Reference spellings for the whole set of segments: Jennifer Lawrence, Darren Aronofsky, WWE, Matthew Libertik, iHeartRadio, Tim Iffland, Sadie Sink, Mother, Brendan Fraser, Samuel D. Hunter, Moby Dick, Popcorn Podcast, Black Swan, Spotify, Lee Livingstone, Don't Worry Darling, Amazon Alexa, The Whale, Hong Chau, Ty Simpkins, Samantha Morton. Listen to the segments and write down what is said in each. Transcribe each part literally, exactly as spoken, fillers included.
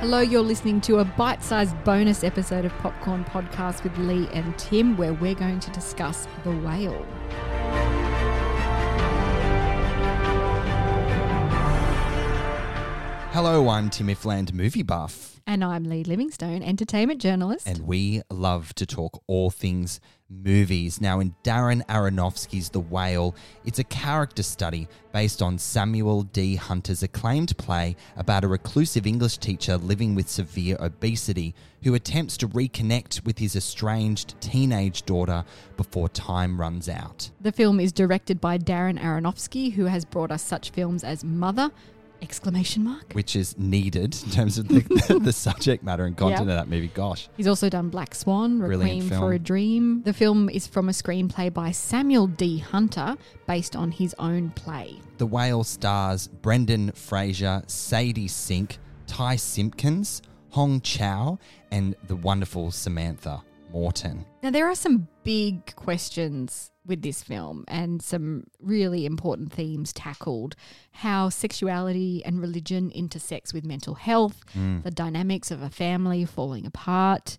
Hello, you're listening to a bite-sized bonus episode of Popcorn Podcast with Lee and Tim, where we're going to discuss The Whale. Hello, I'm Tim Iffland, movie buff. And I'm Lee Livingstone, entertainment journalist. And we love to talk all things movies. Now, in Darren Aronofsky's The Whale, it's a character study based on Samuel D. Hunter's acclaimed play about a reclusive English teacher living with severe obesity who attempts to reconnect with his estranged teenage daughter before time runs out. The film is directed by Darren Aronofsky, who has brought us such films as Mother, exclamation mark, which is needed in terms of the, the, the subject matter and content yep. of that movie. Gosh. He's also done Black Swan, Requiem for a Dream. The film is from a screenplay by Samuel D. Hunter based on his own play. The Whale stars Brendan Fraser, Sadie Sink, Ty Simpkins, Hong Chau and the wonderful Samantha Morton. Now there are some big questions with this film and some really important themes tackled: how sexuality and religion intersects with mental health, mm. the dynamics of a family falling apart.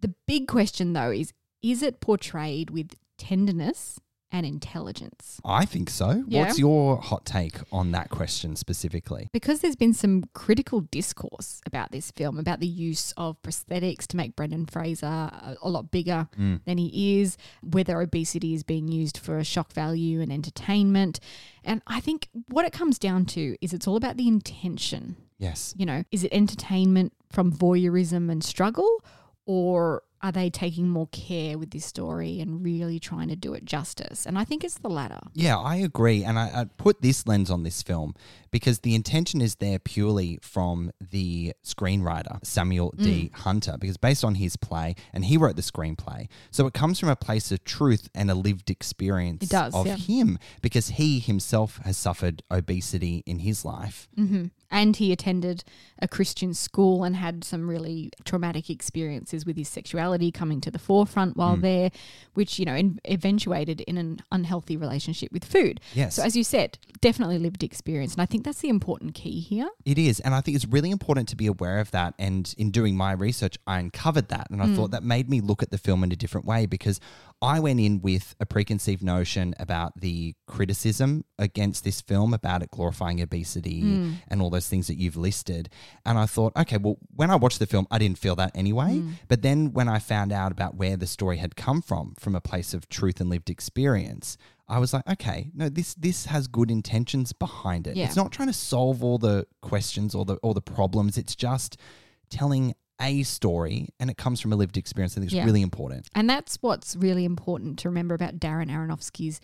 The big question though is, is it portrayed with tenderness and intelligence? I think so. Yeah. What's your hot take on that question specifically? Because there's been some critical discourse about this film, about the use of prosthetics to make Brendan Fraser a, a lot bigger mm. than he is, whether obesity is being used for shock value and entertainment. And I think what it comes down to is it's all about the intention. Yes. You know, is it entertainment from voyeurism and struggle, or are they taking more care with this story and really trying to do it justice? And I think it's the latter. Yeah, I agree. And I, I put this lens on this film because the intention is there purely from the screenwriter, Samuel D. Mm. Hunter, because based on his play, and he wrote the screenplay. So it comes from a place of truth and a lived experience it does, of yeah. him, because he himself has suffered obesity in his life. Mm-hmm. And he attended a Christian school and had some really traumatic experiences with his sexuality coming to the forefront while mm. there, which, you know, in, eventuated in an unhealthy relationship with food. Yes. So as you said, definitely lived experience. And I think that's the important key here. It is. And I think it's really important to be aware of that. And in doing my research, I uncovered that. And I mm. thought that made me look at the film in a different way, because I went in with a preconceived notion about the criticism against this film, about it glorifying obesity mm. and all those things that you've listed. And I thought, okay, well, when I watched the film, I didn't feel that anyway. Mm. But then when I found out about where the story had come from, from a place of truth and lived experience, I was like, okay, no, this this has good intentions behind it. Yeah. It's not trying to solve all the questions or the, all the problems. It's just telling a story, and it comes from a lived experience. I think it's yeah. really important. And that's what's really important to remember about Darren Aronofsky's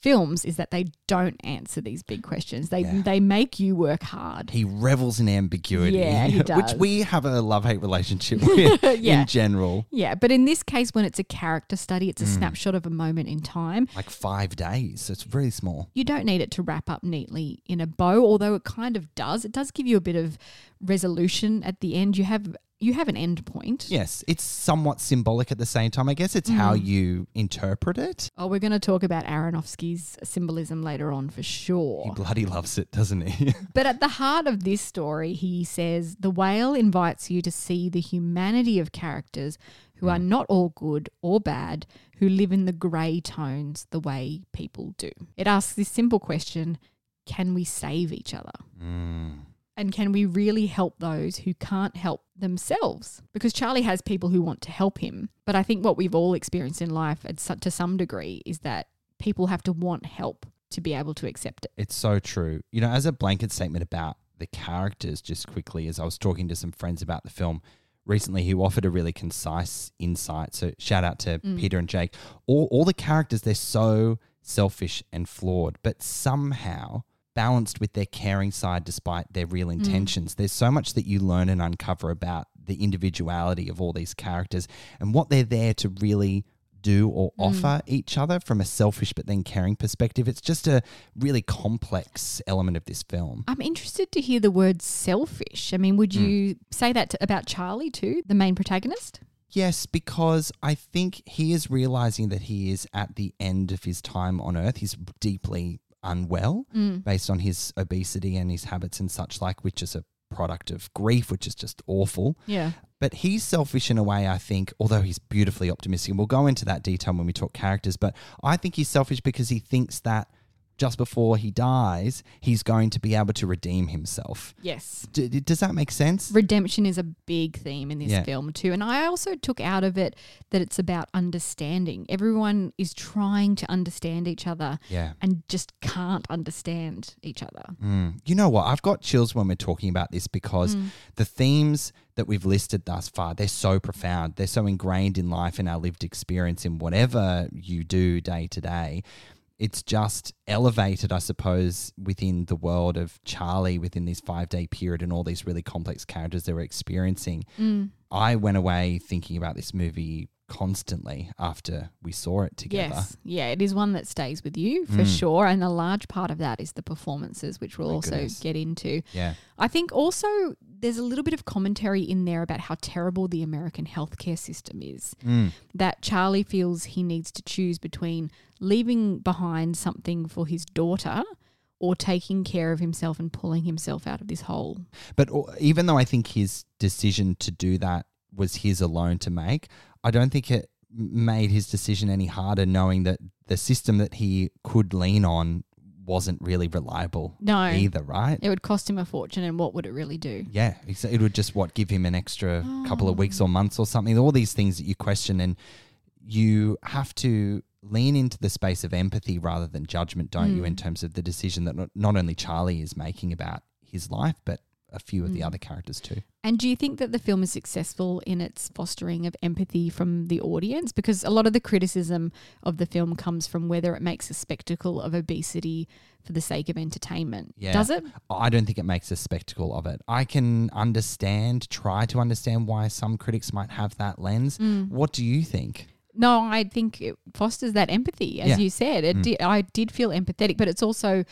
films is that they don't answer these big questions. They yeah. they make you work hard. He revels in ambiguity, yeah, he does. Which we have a love-hate relationship with yeah. in general. Yeah, but in this case, when it's a character study, it's a mm. snapshot of a moment in time. Like five days. So it's really small. You don't need it to wrap up neatly in a bow, although it kind of does. It does give you a bit of resolution at the end. You have... You have an end point. Yes, it's somewhat symbolic at the same time. I guess it's mm. how you interpret it. Oh, we're going to talk about Aronofsky's symbolism later on for sure. He bloody loves it, doesn't he? But at the heart of this story, he says, the whale invites you to see the humanity of characters who mm. are not all good or bad, who live in the grey tones the way people do. It asks this simple question, can we save each other? Mm. And can we really help those who can't help themselves? Because Charlie has people who want to help him. But I think what we've all experienced in life at su- to some degree is that people have to want help to be able to accept it. It's so true. You know, as a blanket statement about the characters, just quickly, as I was talking to some friends about the film recently who offered a really concise insight. So shout out to mm. Peter and Jake. All, all the characters, they're so selfish and flawed, but somehow – balanced with their caring side despite their real intentions. Mm. There's so much that you learn and uncover about the individuality of all these characters and what they're there to really do or mm. offer each other from a selfish but then caring perspective. It's just a really complex element of this film. I'm interested to hear the word selfish. I mean, would you mm. say that to, about Charlie too, the main protagonist? Yes, because I think he is realising that he is at the end of his time on Earth. He's deeply unwell mm. based on his obesity and his habits and such like, which is a product of grief, which is just awful. Yeah. But he's selfish in a way, I think, although he's beautifully optimistic. And we'll go into that detail when we talk characters. But I think he's selfish because he thinks that just before he dies, he's going to be able to redeem himself. Yes. D- does that make sense? Redemption is a big theme in this yeah. film too. And I also took out of it that it's about understanding. Everyone is trying to understand each other yeah. and just can't understand each other. Mm. You know what? I've got chills when we're talking about this because mm. the themes that we've listed thus far, they're so profound. They're so ingrained in life and our lived experience in whatever you do day to day. It's just elevated, I suppose, within the world of Charlie within this five-day period and all these really complex characters they were experiencing. Mm. I went away thinking about this movie constantly after we saw it together. Yes, yeah, it is one that stays with you for mm. sure, and a large part of that is the performances, which we'll My also goodness. get into. Yeah, I think also there's a little bit of commentary in there about how terrible the American healthcare system is, mm. that Charlie feels he needs to choose between leaving behind something for his daughter or taking care of himself and pulling himself out of this hole. But even though I think his decision to do that was his alone to make, I don't think it made his decision any harder knowing that the system that he could lean on wasn't really reliable no. either, right? It would cost him a fortune, and what would it really do? Yeah, it would just, what, give him an extra oh. couple of weeks or months or something, all these things that you question, and you have to lean into the space of empathy rather than judgment, don't mm. you, in terms of the decision that not only Charlie is making about his life but a few of mm. the other characters too. And do you think that the film is successful in its fostering of empathy from the audience? Because a lot of the criticism of the film comes from whether it makes a spectacle of obesity for the sake of entertainment. Yeah. Does it? I don't think it makes a spectacle of it. I can understand, try to understand why some critics might have that lens. Mm. What do you think? No, I think it fosters that empathy, as yeah. you said. It mm. did, I did feel empathetic, but it's also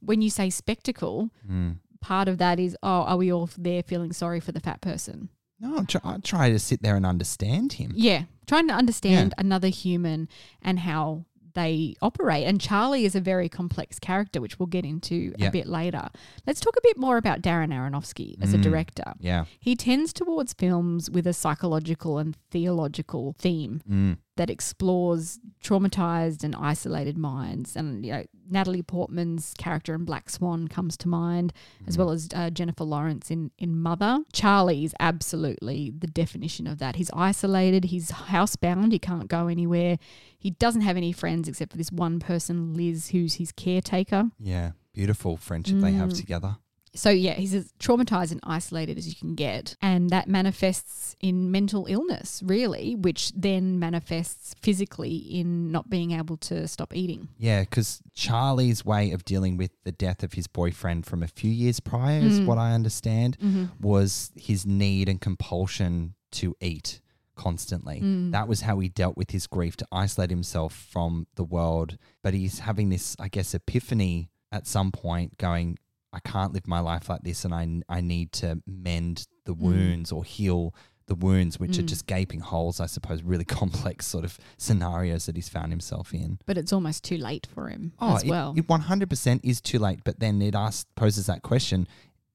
when you say spectacle, mm. part of that is, oh, are we all there feeling sorry for the fat person? No, try, I try to sit there and understand him. Yeah, trying to understand yeah. another human and how they operate. And Charlie is a very complex character, which we'll get into yeah. a bit later. Let's talk a bit more about Darren Aronofsky as mm, a director. Yeah, he tends towards films with a psychological and theological theme mm. that explores traumatized and isolated minds. And you know, Natalie Portman's character in Black Swan comes to mind, mm. as well as uh, Jennifer Lawrence in, in Mother. Charlie is absolutely the definition of that. He's isolated, he's housebound, he can't go anywhere. He doesn't have any friends except for this one person, Liz, who's his caretaker. Yeah, beautiful friendship mm. they have together. So yeah, he's as traumatized and isolated as you can get, and that manifests in mental illness, really, which then manifests physically in not being able to stop eating. Yeah, because Charlie's way of dealing with the death of his boyfriend from a few years prior, mm. is what I understand, mm-hmm. was his need and compulsion to eat constantly. Mm. That was how he dealt with his grief, to isolate himself from the world. But he's having this, I guess, epiphany at some point going, I can't live my life like this, and I I need to mend the wounds mm. or heal the wounds, which mm. are just gaping holes, I suppose, really complex sort of scenarios that he's found himself in. But it's almost too late for him oh, as it, well. It one hundred percent is too late, but then it asks, poses that question,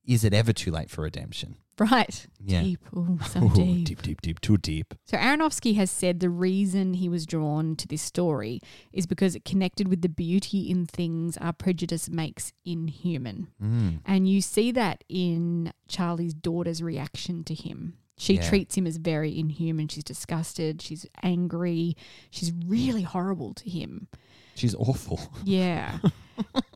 is it ever too late for redemption? Right. Yeah. Deep. Ooh, so deep. deep, deep, deep, too deep. So Aronofsky has said the reason he was drawn to this story is because it connected with the beauty in things our prejudice makes inhuman. Mm. And you see that in Charlie's daughter's reaction to him. She yeah. treats him as very inhuman. She's disgusted. She's angry. She's really horrible to him. She's awful. Yeah.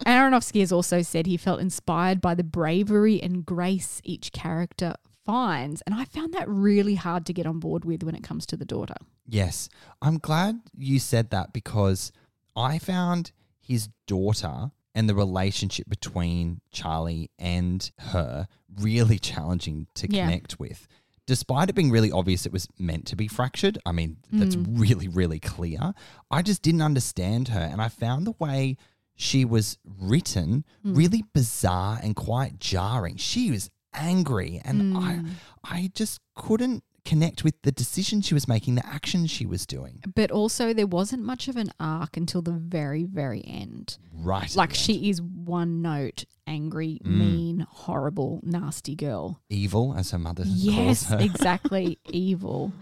Aronofsky has also said he felt inspired by the bravery and grace each character finds. And I found that really hard to get on board with when it comes to the daughter. Yes. I'm glad you said that, because I found his daughter and the relationship between Charlie and her really challenging to yeah. connect with. Despite it being really obvious it was meant to be fractured, I mean, that's mm. really, really clear. I just didn't understand her, and I found the way she was written mm. really bizarre and quite jarring. She was angry, and mm. I I just couldn't connect with the decision she was making, the action she was doing. But also there wasn't much of an arc until the very, very end. Right. Like she end. is one note, angry, mm. mean, horrible, nasty girl. Evil, as her mother yes, calls her. Yes, exactly, evil.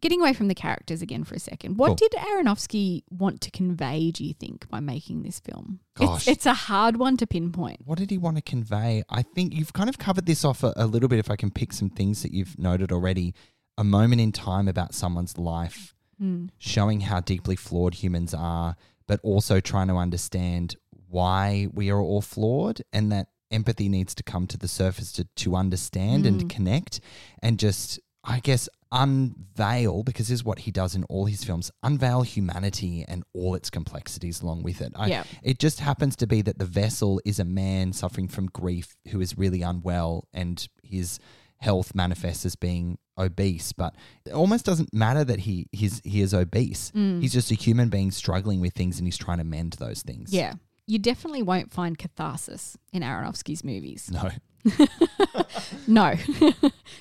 Getting away from the characters again for a second. What cool. did Aronofsky want to convey, do you think, by making this film? Gosh. It's, it's a hard one to pinpoint. What did he want to convey? I think you've kind of covered this off a, a little bit, if I can pick some things that you've noted already. A moment in time about someone's life, mm. showing how deeply flawed humans are, but also trying to understand why we are all flawed, and that empathy needs to come to the surface to, to understand mm. and to connect, and just, I guess, unveil, because this is what he does in all his films, unveil humanity and all its complexities along with it. I, yeah. It just happens to be that the vessel is a man suffering from grief who is really unwell, and his health manifests as being obese, but it almost doesn't matter that he he's, he is obese. Mm. He's just a human being struggling with things, and he's trying to mend those things. Yeah. You definitely won't find catharsis in Aronofsky's movies. No. No.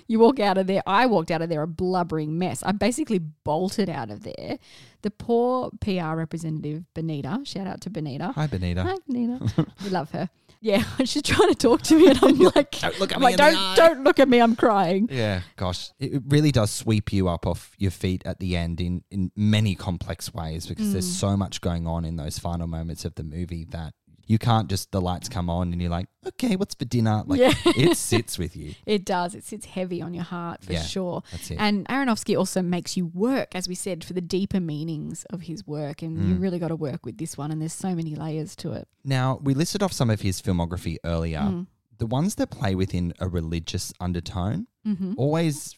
You walk out of there. I walked out of there a blubbering mess. I basically bolted out of there. The poor P R representative, Benita, shout out to Benita. Hi, Benita. Hi, Benita. We love her. Yeah, she's trying to talk to me, and I'm like, don't look at I'm me. Like, don't, don't look at me. I'm crying. Yeah, gosh. It really does sweep you up off your feet at the end in, in many complex ways, because mm. there's so much going on in those final moments of the movie that you can't just, the lights come on and you're like, okay, what's for dinner? Like yeah. It sits with you. It does. It sits heavy on your heart for yeah, sure. That's it. And Aronofsky also makes you work, as we said, for the deeper meanings of his work. And mm. you really got to work with this one, and there's so many layers to it. Now, we listed off some of his filmography earlier. Mm. The ones that play within a religious undertone mm-hmm. always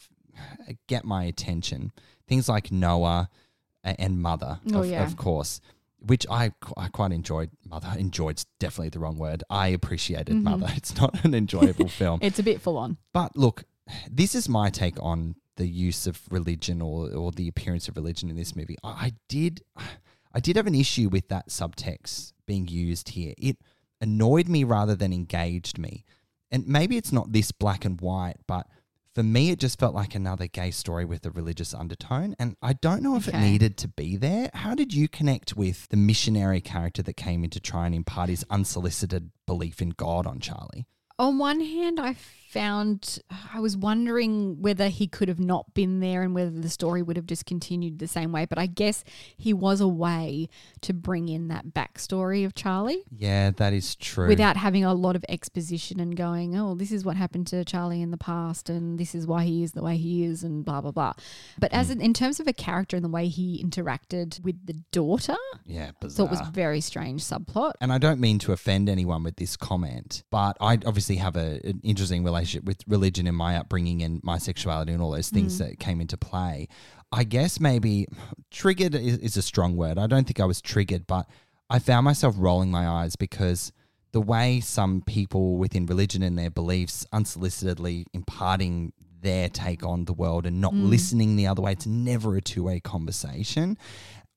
get my attention. Things like Noah and Mother, oh, of, yeah. of course. Which I, I quite enjoyed. Mother, enjoyed's definitely the wrong word. I appreciated mm-hmm. Mother. It's not an enjoyable film. It's a bit full on. But look, this is my take on the use of religion or, or the appearance of religion in this movie. I, I did I did have an issue with that subtext being used here. It annoyed me rather than engaged me. And maybe it's not this black and white, but for me, it just felt like another gay story with a religious undertone, and I don't know if okay. it needed to be there. How did you connect with the missionary character that came in to try and impart his unsolicited belief in God on Charlie? On one hand, I found I was wondering whether he could have not been there and whether the story would have just continued the same way, but I guess he was a way to bring in that backstory of Charlie. Yeah, that is true. Without having a lot of exposition and going, oh, this is what happened to Charlie in the past and this is why he is the way he is and blah, blah, blah. But mm. as in, in terms of a character and the way he interacted with the daughter, yeah, bizarre. I thought it was a very strange subplot. And I don't mean to offend anyone with this comment, but I obviously obviously have a, an interesting relationship with religion and my upbringing and my sexuality and all those things mm. that came into play. I guess maybe triggered is, is a strong word. I don't think I was triggered, but I found myself rolling my eyes because the way some people within religion and their beliefs unsolicitedly imparting their take on the world and not mm. listening the other way, it's never a two-way conversation.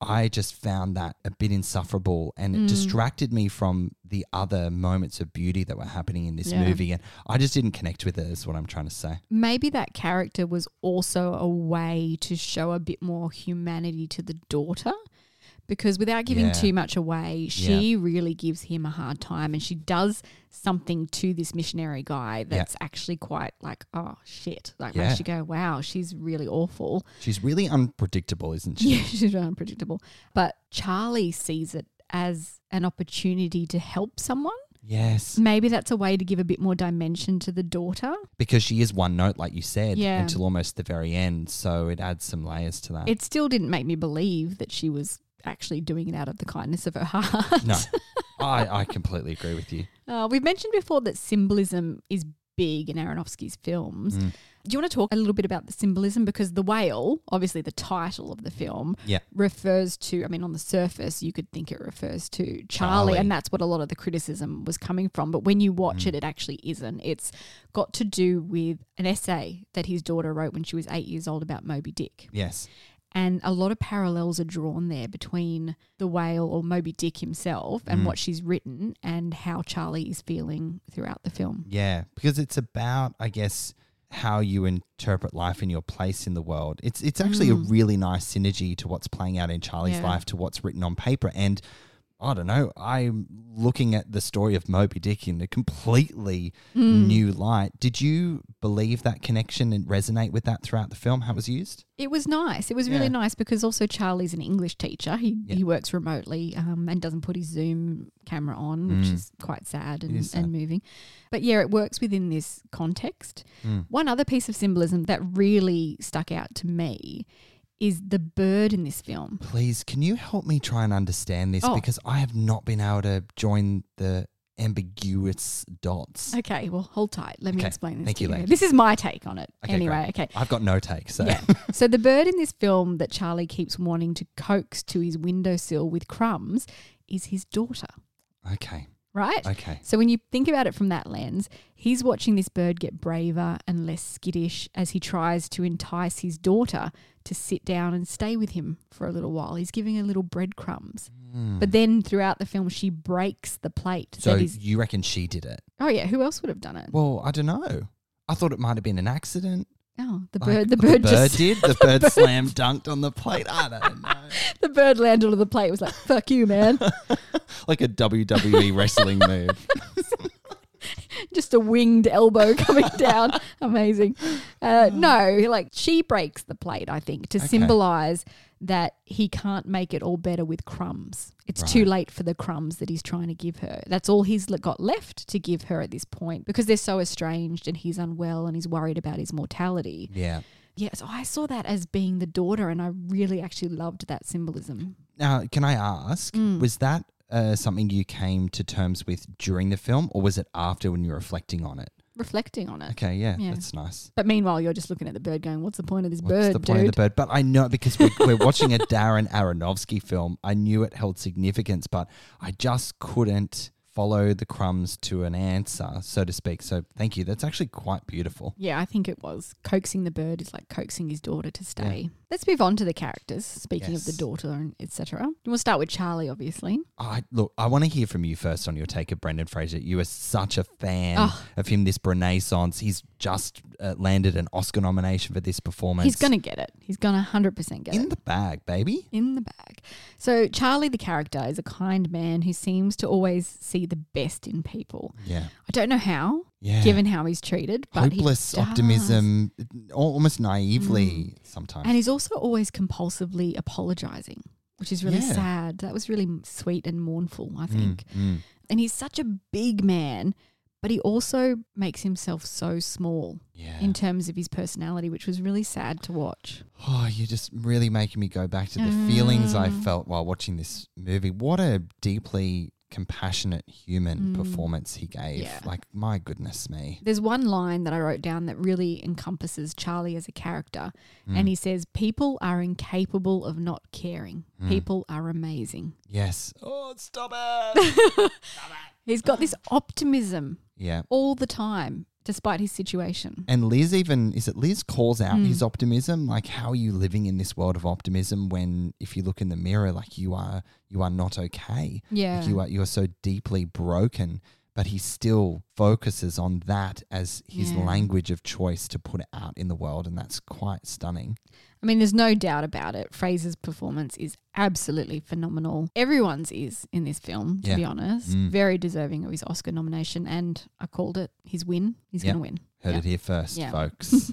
I just found that a bit insufferable, and it mm. distracted me from the other moments of beauty that were happening in this yeah. movie, and I just didn't connect with it is what I'm trying to say. Maybe that character was also a way to show a bit more humanity to the daughter, because without giving yeah. too much away, she yeah. really gives him a hard time, and she does something to this missionary guy that's yeah. actually quite like, oh, shit. Like yeah. makes you go, wow, she's really awful. She's really unpredictable, isn't she? Yeah, she's really unpredictable. But Charlie sees it as an opportunity to help someone. Yes. Maybe that's a way to give a bit more dimension to the daughter. Because she is one note, like you said, yeah. until almost the very end, so it adds some layers to that. It still didn't make me believe that she was actually doing it out of the kindness of her heart. No, I, I completely agree with you. Uh, we've mentioned before that symbolism is big in Aronofsky's films. Mm. Do you want to talk a little bit about the symbolism? Because The Whale, obviously the title of the film, yeah. refers to, I mean, on the surface you could think it refers to Charlie, Charlie. And that's what a lot of the criticism was coming from. But when you watch mm. it, it actually isn't. It's got to do with an essay that his daughter wrote when she was eight years old about Moby Dick. Yes. And a lot of parallels are drawn there between The Whale or Moby Dick himself and mm. what she's written and how Charlie is feeling throughout the film. Yeah, because it's about, I guess, how you interpret life and your place in the world. It's it's actually mm. a really nice synergy to what's playing out in Charlie's yeah. life to what's written on paper. And I don't know, I'm looking at the story of Moby Dick in a completely mm. new light. Did you believe that connection and resonate with that throughout the film, how it was used? It was nice. It was really yeah. nice because also Charlie's an English teacher. He yeah. he works remotely um, and doesn't put his Zoom camera on, which mm. is quite sad and, sad and moving. But, yeah, it works within this context. Mm. One other piece of symbolism that really stuck out to me is the bird in this film. Please, can you help me try and understand this? Oh. Because I have not been able to join the ambiguous dots. Okay, well, hold tight. Let okay. me explain this Thank to you. you. This is my take on it. Okay, anyway, great. okay. I've got no take. So. Yeah. So the bird in this film that Charlie keeps wanting to coax to his windowsill with crumbs is his daughter. Okay. Right? Okay. So when you think about it from that lens, he's watching this bird get braver and less skittish as he tries to entice his daughter to sit down and stay with him for a little while. He's giving her little breadcrumbs. Mm. But then throughout the film, she breaks the plate. So you reckon she did it? Oh, yeah. Who else would have done it? Well, I don't know. I thought it might have been an accident. Oh, the like, bird! The bird, the bird just did. The, the bird, bird slam dunked on the plate. I don't know. The bird landed on the plate. It was like, "Fuck you, man!" Like a W W E wrestling move. Just a winged elbow coming down. Amazing. Uh, no, like she breaks the plate, I think, to okay. symbolize that he can't make it all better with crumbs. It's right. too late for the crumbs that he's trying to give her. That's all he's got left to give her at this point because they're so estranged and he's unwell and he's worried about his mortality. Yeah. Yeah, so I saw that as being the daughter, and I really actually loved that symbolism. Now, can I ask, mm. was that Uh, something you came to terms with during the film, or was it after when you were reflecting on it? Reflecting on it. Okay, yeah, yeah. that's nice. But meanwhile, you're just looking at the bird going, what's the point of this what's bird, What's the point dude? of the bird? But I know because we're, we're watching a Darren Aronofsky film. I knew it held significance, but I just couldn't follow the crumbs to an answer, so to speak. So thank you. That's actually quite beautiful. Yeah, I think it was. Coaxing the bird is like coaxing his daughter to stay. Yeah. Let's move on to the characters, speaking yes. of the daughter and et cetera. We'll start with Charlie, obviously. I Look, I want to hear from you first on your take of Brendan Fraser. You are such a fan oh. of him, this renaissance. He's just uh, landed an Oscar nomination for this performance. He's going to get it. He's going to one hundred percent get it. In the bag, baby. In the bag. So Charlie, the character, is a kind man who seems to always see the best in people. Yeah. I don't know how, yeah. given how he's treated. But hopeless he optimism, almost naively mm. sometimes. And he's also always compulsively apologising, which is really yeah. sad. That was really sweet and mournful, I think. Mm, mm. And he's such a big man, but he also makes himself so small yeah. in terms of his personality, which was really sad to watch. Oh, you're just really making me go back to the mm. feelings I felt while watching this movie. What a deeply compassionate human mm. performance he gave. Yeah. Like, my goodness me. There's one line that I wrote down that really encompasses Charlie as a character, mm. and he says, "People are incapable of not caring. Mm. People are amazing." Yes. Oh, stop it. Stop it. He's got this optimism yeah. all the time, despite his situation. And Liz even, is it Liz calls out mm. his optimism? Like, how are you living in this world of optimism when, if you look in the mirror, like you are, you are not okay. Yeah. Like you are, you are so deeply broken, but he still focuses on that as his yeah. language of choice to put out in the world. And that's quite stunning. I mean, there's no doubt about it. Fraser's performance is absolutely phenomenal. Everyone's is in this film, to yeah. be honest. Mm. Very deserving of his Oscar nomination, and I called it his win. He's yep. going to win. Heard yep. it here first, yep. folks.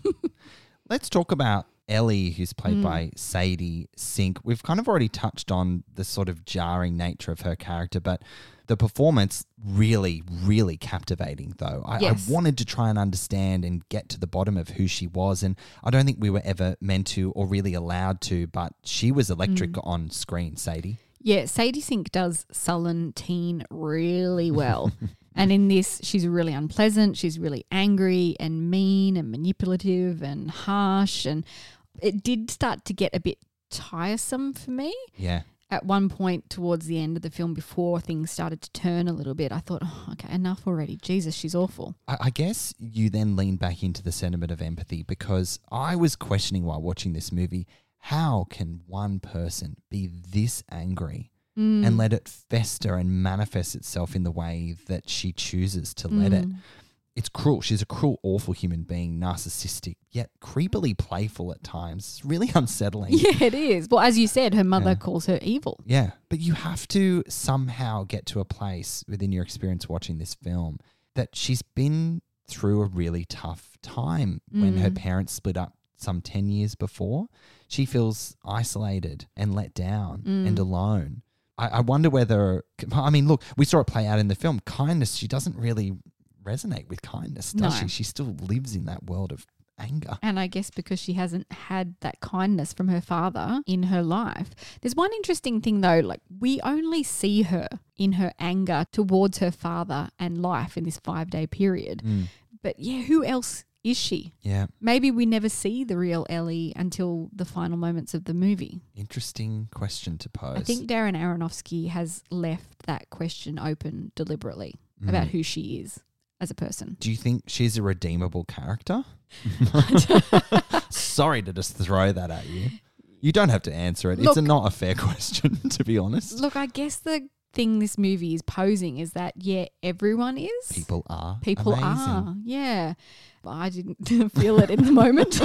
Let's talk about Ellie, who's played mm. by Sadie Sink. We've kind of already touched on the sort of jarring nature of her character, but the performance really, really captivating though. I, yes. I wanted to try and understand and get to the bottom of who she was, and I don't think we were ever meant to or really allowed to, but she was electric mm. on screen, Sadie. Yeah, Sadie Sink does sullen teen really well. And in this, she's really unpleasant, she's really angry and mean and manipulative and harsh, and it did start to get a bit tiresome for me. Yeah. At one point towards the end of the film, before things started to turn a little bit, I thought, oh, okay, enough already. Jesus, she's awful. I, I guess you then lean back into the sentiment of empathy, because I was questioning while watching this movie, how can one person be this angry mm. and let it fester and manifest itself in the way that she chooses to mm. let it? It's cruel. She's a cruel, awful human being, narcissistic, yet creepily playful at times. It's really unsettling. Yeah, it is. Well, as you said, her mother yeah. calls her evil. Yeah, but you have to somehow get to a place within your experience watching this film that she's been through a really tough time mm. when her parents split up some ten years before. She feels isolated and let down mm. and alone. I, I wonder whether – I mean, look, we saw it play out in the film. Kindness, she doesn't really – resonate with kindness, does no. she? She still lives in that world of anger. And I guess because she hasn't had that kindness from her father in her life. There's one interesting thing though, like we only see her in her anger towards her father and life in this five-day period. Mm. But yeah, who else is she? Yeah. Maybe we never see the real Ellie until the final moments of the movie. Interesting question to pose. I think Darren Aronofsky has left that question open deliberately mm. about who she is as a person. Do you think she's a redeemable character? Sorry to just throw that at you. You don't have to answer it. Look, it's a not a fair question, to be honest. Look, I guess the thing this movie is posing is that, yeah, everyone is. People are. People amazing. are, yeah. But I didn't feel it in the moment.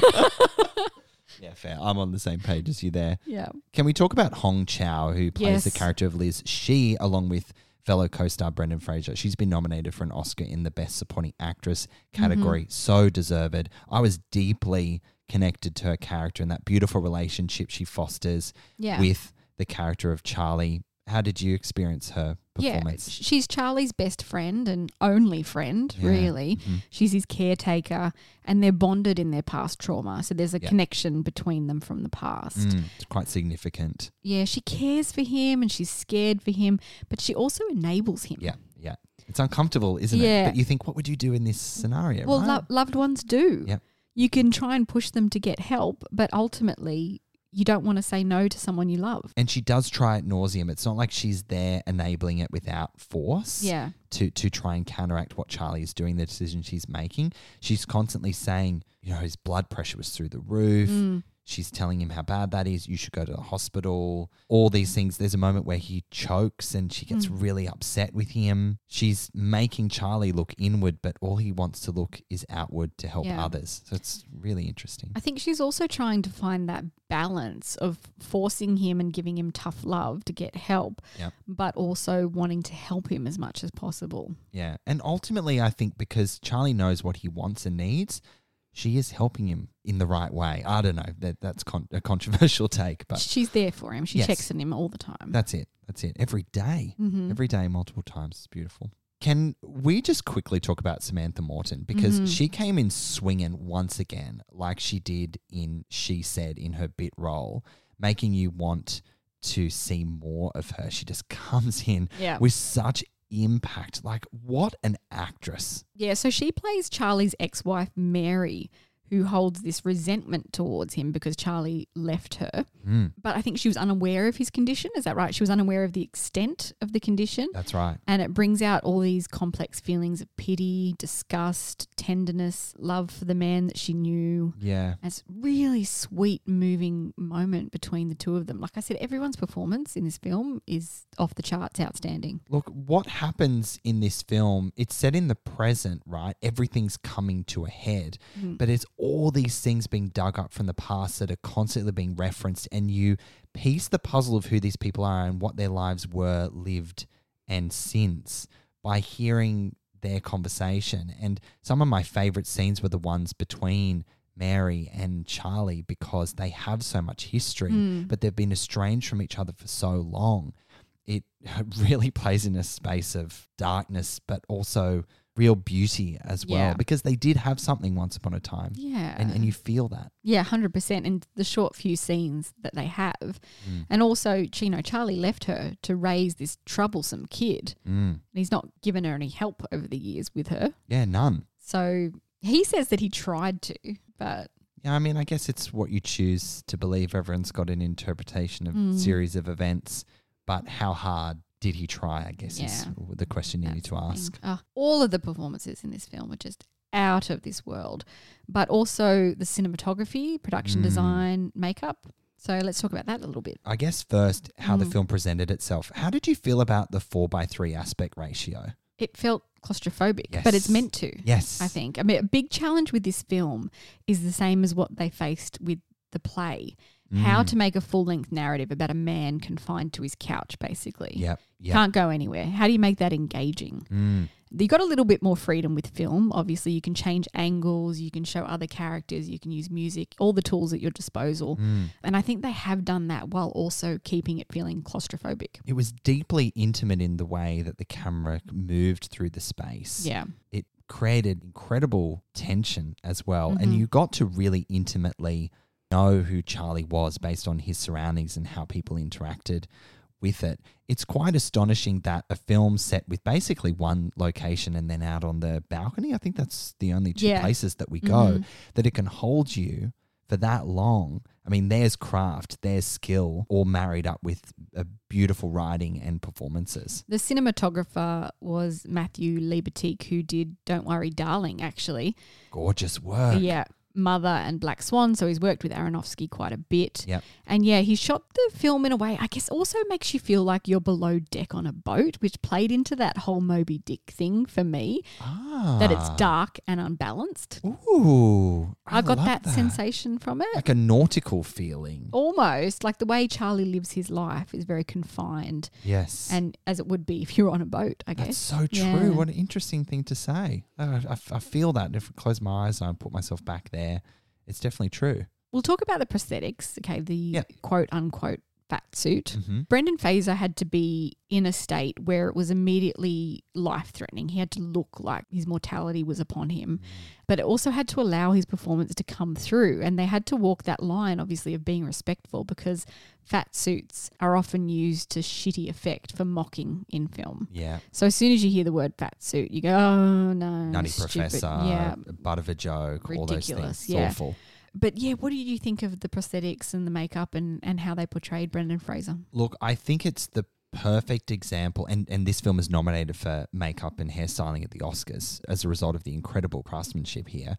Yeah, fair. I'm on the same page as you there. Yeah. Can we talk about Hong Chau, who plays yes. the character of Liz? She, along with fellow co-star Brendan Fraser, she's been nominated for an Oscar in the Best Supporting Actress category. Mm-hmm. So deserved. I was deeply connected to her character and that beautiful relationship she fosters yeah. with the character of Charlie. How did you experience her performance? Yeah, she's Charlie's best friend and only friend, yeah. really. Mm-hmm. She's his caretaker, and they're bonded in their past trauma. So there's a yeah. connection between them from the past. Mm, it's quite significant. Yeah, she cares for him and she's scared for him, but she also enables him. Yeah, yeah. It's uncomfortable, isn't yeah. it? But you think, what would you do in this scenario? Well, right? lo- loved ones do. Yeah. You can try and push them to get help, but ultimately you don't want to say no to someone you love. And she does try ad nauseum. It's not like she's there enabling it without force yeah. to, to try and counteract what Charlie is doing, the decision she's making. She's constantly saying, you know, his blood pressure was through the roof. Mm. She's telling him how bad that is. You should go to the hospital. All these things. There's a moment where he chokes and she gets mm. really upset with him. She's making Charlie look inward, but all he wants to look is outward to help yeah. others. So it's really interesting. I think she's also trying to find that balance of forcing him and giving him tough love to get help, yep. but also wanting to help him as much as possible. Yeah. And ultimately, I think because Charlie knows what he wants and needs, she is helping him in the right way. I don't know. That That's con- a controversial take. But she's there for him. She yes. checks on him all the time. That's it. That's it. Every day. Mm-hmm. Every day, multiple times. It's beautiful. Can we just quickly talk about Samantha Morton? Because mm-hmm. she came in swinging once again, like she did in She Said in her bit role, making you want to see more of her. She just comes in yeah. with such impact. Like, what an actress. Yeah, so she plays Charlie's ex-wife Mary, who holds this resentment towards him because Charlie left her. Mm. But I think she was unaware of his condition. Is that right? She was unaware of the extent of the condition. That's right. And it brings out all these complex feelings of pity, disgust, tenderness, love for the man that she knew. Yeah. And it's a really sweet, moving moment between the two of them. Like I said, everyone's performance in this film is off the charts outstanding. Look, what happens in this film, it's set in the present, right? Everything's coming to a head, mm. but it's all these things being dug up from the past that are constantly being referenced, and you piece the puzzle of who these people are and what their lives were, lived, and since by hearing their conversation. And some of my favourite scenes were the ones between Mary and Charlie because they have so much history, mm. but they've been estranged from each other for so long. It really plays in a space of darkness but also real beauty as yeah. well, because they did have something once upon a time. Yeah. And, and you feel that. Yeah, one hundred percent. And the short few scenes that they have. Mm. And also, you know, Charlie left her to raise this troublesome kid. Mm. And he's not given her any help over the years with her. Yeah, none. So he says that he tried to, but... Yeah, I mean, I guess it's what you choose to believe. Everyone's got an interpretation of mm. a series of events, but how hard did he try, I guess, yeah. is the question you That's need to ask. Uh, all of the performances in this film are just out of this world, but also the cinematography, production mm. design, makeup. So let's talk about that a little bit. I guess first, how mm. the film presented itself. How did you feel about the four by three aspect ratio? It felt claustrophobic, yes. but it's meant to, Yes, I think. I mean, a big challenge with this film is the same as what they faced with the play. Mm. How to make a full-length narrative about a man confined to his couch, basically. Yep, yep. Can't go anywhere. How do you make that engaging? Mm. You got a little bit more freedom with film. Obviously, you can change angles, you can show other characters, you can use music, all the tools at your disposal. Mm. And I think they have done that while also keeping it feeling claustrophobic. It was deeply intimate in the way that the camera moved through the space. Yeah. It created incredible tension as well. Mm-hmm. And you got to really intimately know who Charlie was based on his surroundings and how people interacted with it. It's quite astonishing that a film set with basically one location and then out on the balcony, I think that's the only two yeah. places that we go, mm-hmm. that it can hold you for that long. I mean, there's craft, there's skill, all married up with a beautiful writing and performances. The cinematographer was Matthew Libertik, who did Don't Worry Darling, actually. Gorgeous work. Yeah. Mother and Black Swan, so he's worked with Aronofsky quite a bit. Yep. And yeah, he shot the film in a way, I guess, also makes you feel like you're below deck on a boat, which played into that whole Moby Dick thing for me, ah. that it's dark and unbalanced. Ooh, I, I got that, that sensation from it. Like a nautical feeling. Almost, like the way Charlie lives his life is very confined. Yes. And as it would be if you're on a boat, I guess. That's so true. Yeah. What an interesting thing to say. I, I, I feel that. If I close my eyes and put myself back there, it's definitely true. We'll talk about the prosthetics, okay, the yep. quote unquote fat suit. Mm-hmm. Brendan Fraser had to be in a state where it was immediately life-threatening. He had to look like his mortality was upon him, mm. but it also had to allow his performance to come through, and they had to walk that line, obviously, of being respectful, because fat suits are often used to shitty effect for mocking in film. Yeah. So as soon as you hear the word fat suit, you go, oh, no, Nutty stupid. Professor, yeah. butt of a joke, ridiculous, all those things. It's yeah. awful. But, yeah, what did you think of the prosthetics and the makeup and, and how they portrayed Brendan Fraser? Look, I think it's the perfect example, and, and this film is nominated for makeup and hairstyling at the Oscars as a result of the incredible craftsmanship here.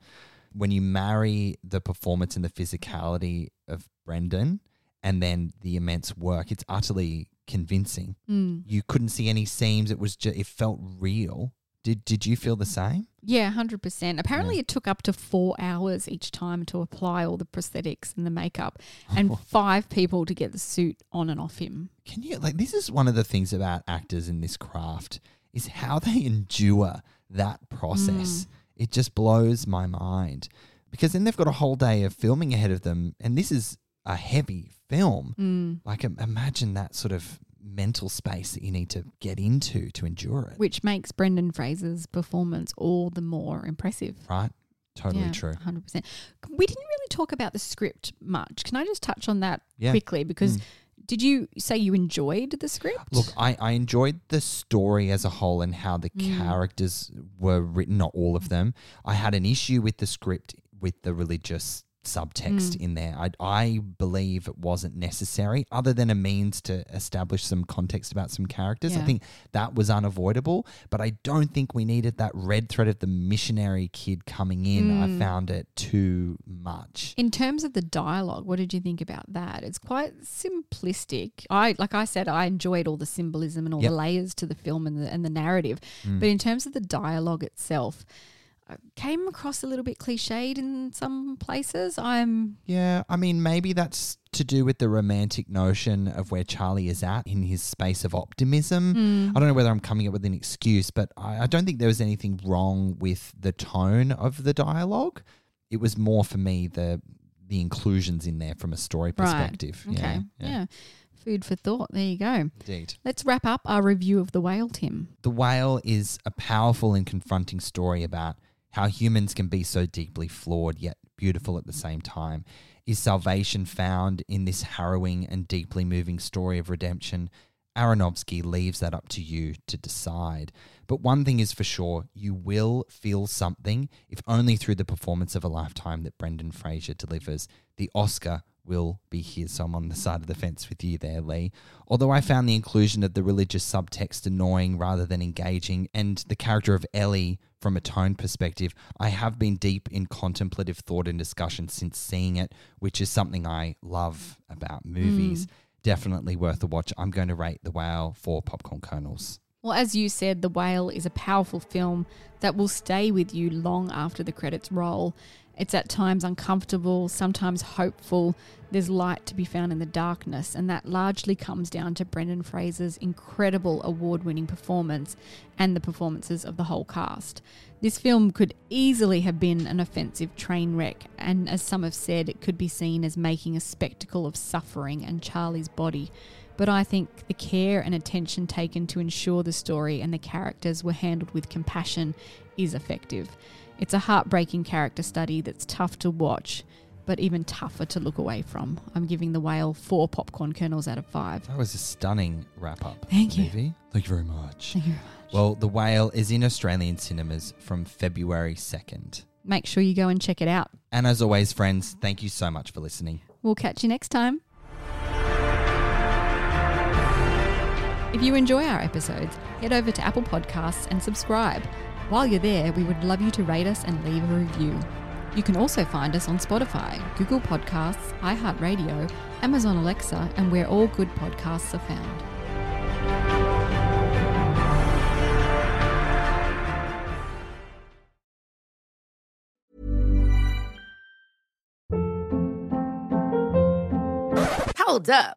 When you marry the performance and the physicality of Brendan and then the immense work, it's utterly convincing. Mm. You couldn't see any seams. It was just, it felt real. Did did you feel the same? Yeah, one hundred percent. Apparently yeah. it took up to four hours each time to apply all the prosthetics and the makeup, and five people to get the suit on and off him. Can you, like, this is one of the things about actors in this craft is how they endure that process. Mm. It just blows my mind, because then they've got a whole day of filming ahead of them, and this is a heavy film. Mm. Like, imagine that sort of mental space that you need to get into to endure it. Which makes Brendan Fraser's performance all the more impressive. Right. Totally yeah, true. one hundred percent. We didn't really talk about the script much. Can I just touch on that yeah. quickly? Because mm. Did you say you enjoyed the script? Look, I, I enjoyed the story as a whole and how the mm. characters were written, not all of them. I had an issue with the script with the religious subtext mm. in there. I, I believe it wasn't necessary other than a means to establish some context about some characters. Yeah. I think that was unavoidable, but I don't think we needed that red thread of the missionary kid coming in. Mm. I found it too much. In terms of the dialogue, what did you think about that? It's quite simplistic. I like I said, I enjoyed all the symbolism and all yep. the layers to the film and the, and the narrative. Mm. But in terms of the dialogue itself, came across a little bit cliched in some places. I'm Yeah, I mean, maybe that's to do with the romantic notion of where Charlie is at in his space of optimism. Mm. I don't know whether I'm coming up with an excuse, but I, I don't think there was anything wrong with the tone of the dialogue. It was more for me the the inclusions in there from a story perspective. Right. Okay, yeah. yeah. yeah. Food for thought. There you go. Indeed. Let's wrap up our review of The Whale, Tim. The Whale is a powerful and confronting story about how humans can be so deeply flawed yet beautiful at the same time. Is salvation found in this harrowing and deeply moving story of redemption? Aronofsky leaves that up to you to decide. But one thing is for sure, you will feel something, if only through the performance of a lifetime that Brendan Fraser delivers. The Oscar will be here, so I'm on the side of the fence with you there, Lee. Although I found the inclusion of the religious subtext annoying rather than engaging, and the character of Ellie from a tone perspective, I have been deep in contemplative thought and discussion since seeing it, which is something I love about movies. Mm. Definitely worth a watch. I'm going to rate The Whale for popcorn kernels. Well, as you said, The Whale is a powerful film that will stay with you long after the credits roll. It's at times uncomfortable, sometimes hopeful. There's light to be found in the darkness, and that largely comes down to Brendan Fraser's incredible award-winning performance and the performances of the whole cast. This film could easily have been an offensive train wreck, and as some have said, it could be seen as making a spectacle of suffering and Charlie's body. But I think the care and attention taken to ensure the story and the characters were handled with compassion is effective. It's a heartbreaking character study that's tough to watch, but even tougher to look away from. I'm giving The Whale four popcorn kernels out of five. That was a stunning wrap-up. Thank you. Movie. Thank you very much. Thank you very much. Well, The Whale is in Australian cinemas from February second. Make sure you go and check it out. And as always, friends, thank you so much for listening. We'll catch you next time. If you enjoy our episodes, head over to Apple Podcasts and subscribe. While you're there, we would love you to rate us and leave a review. You can also find us on Spotify, Google Podcasts, iHeartRadio, Amazon Alexa, and where all good podcasts are found. Hold up.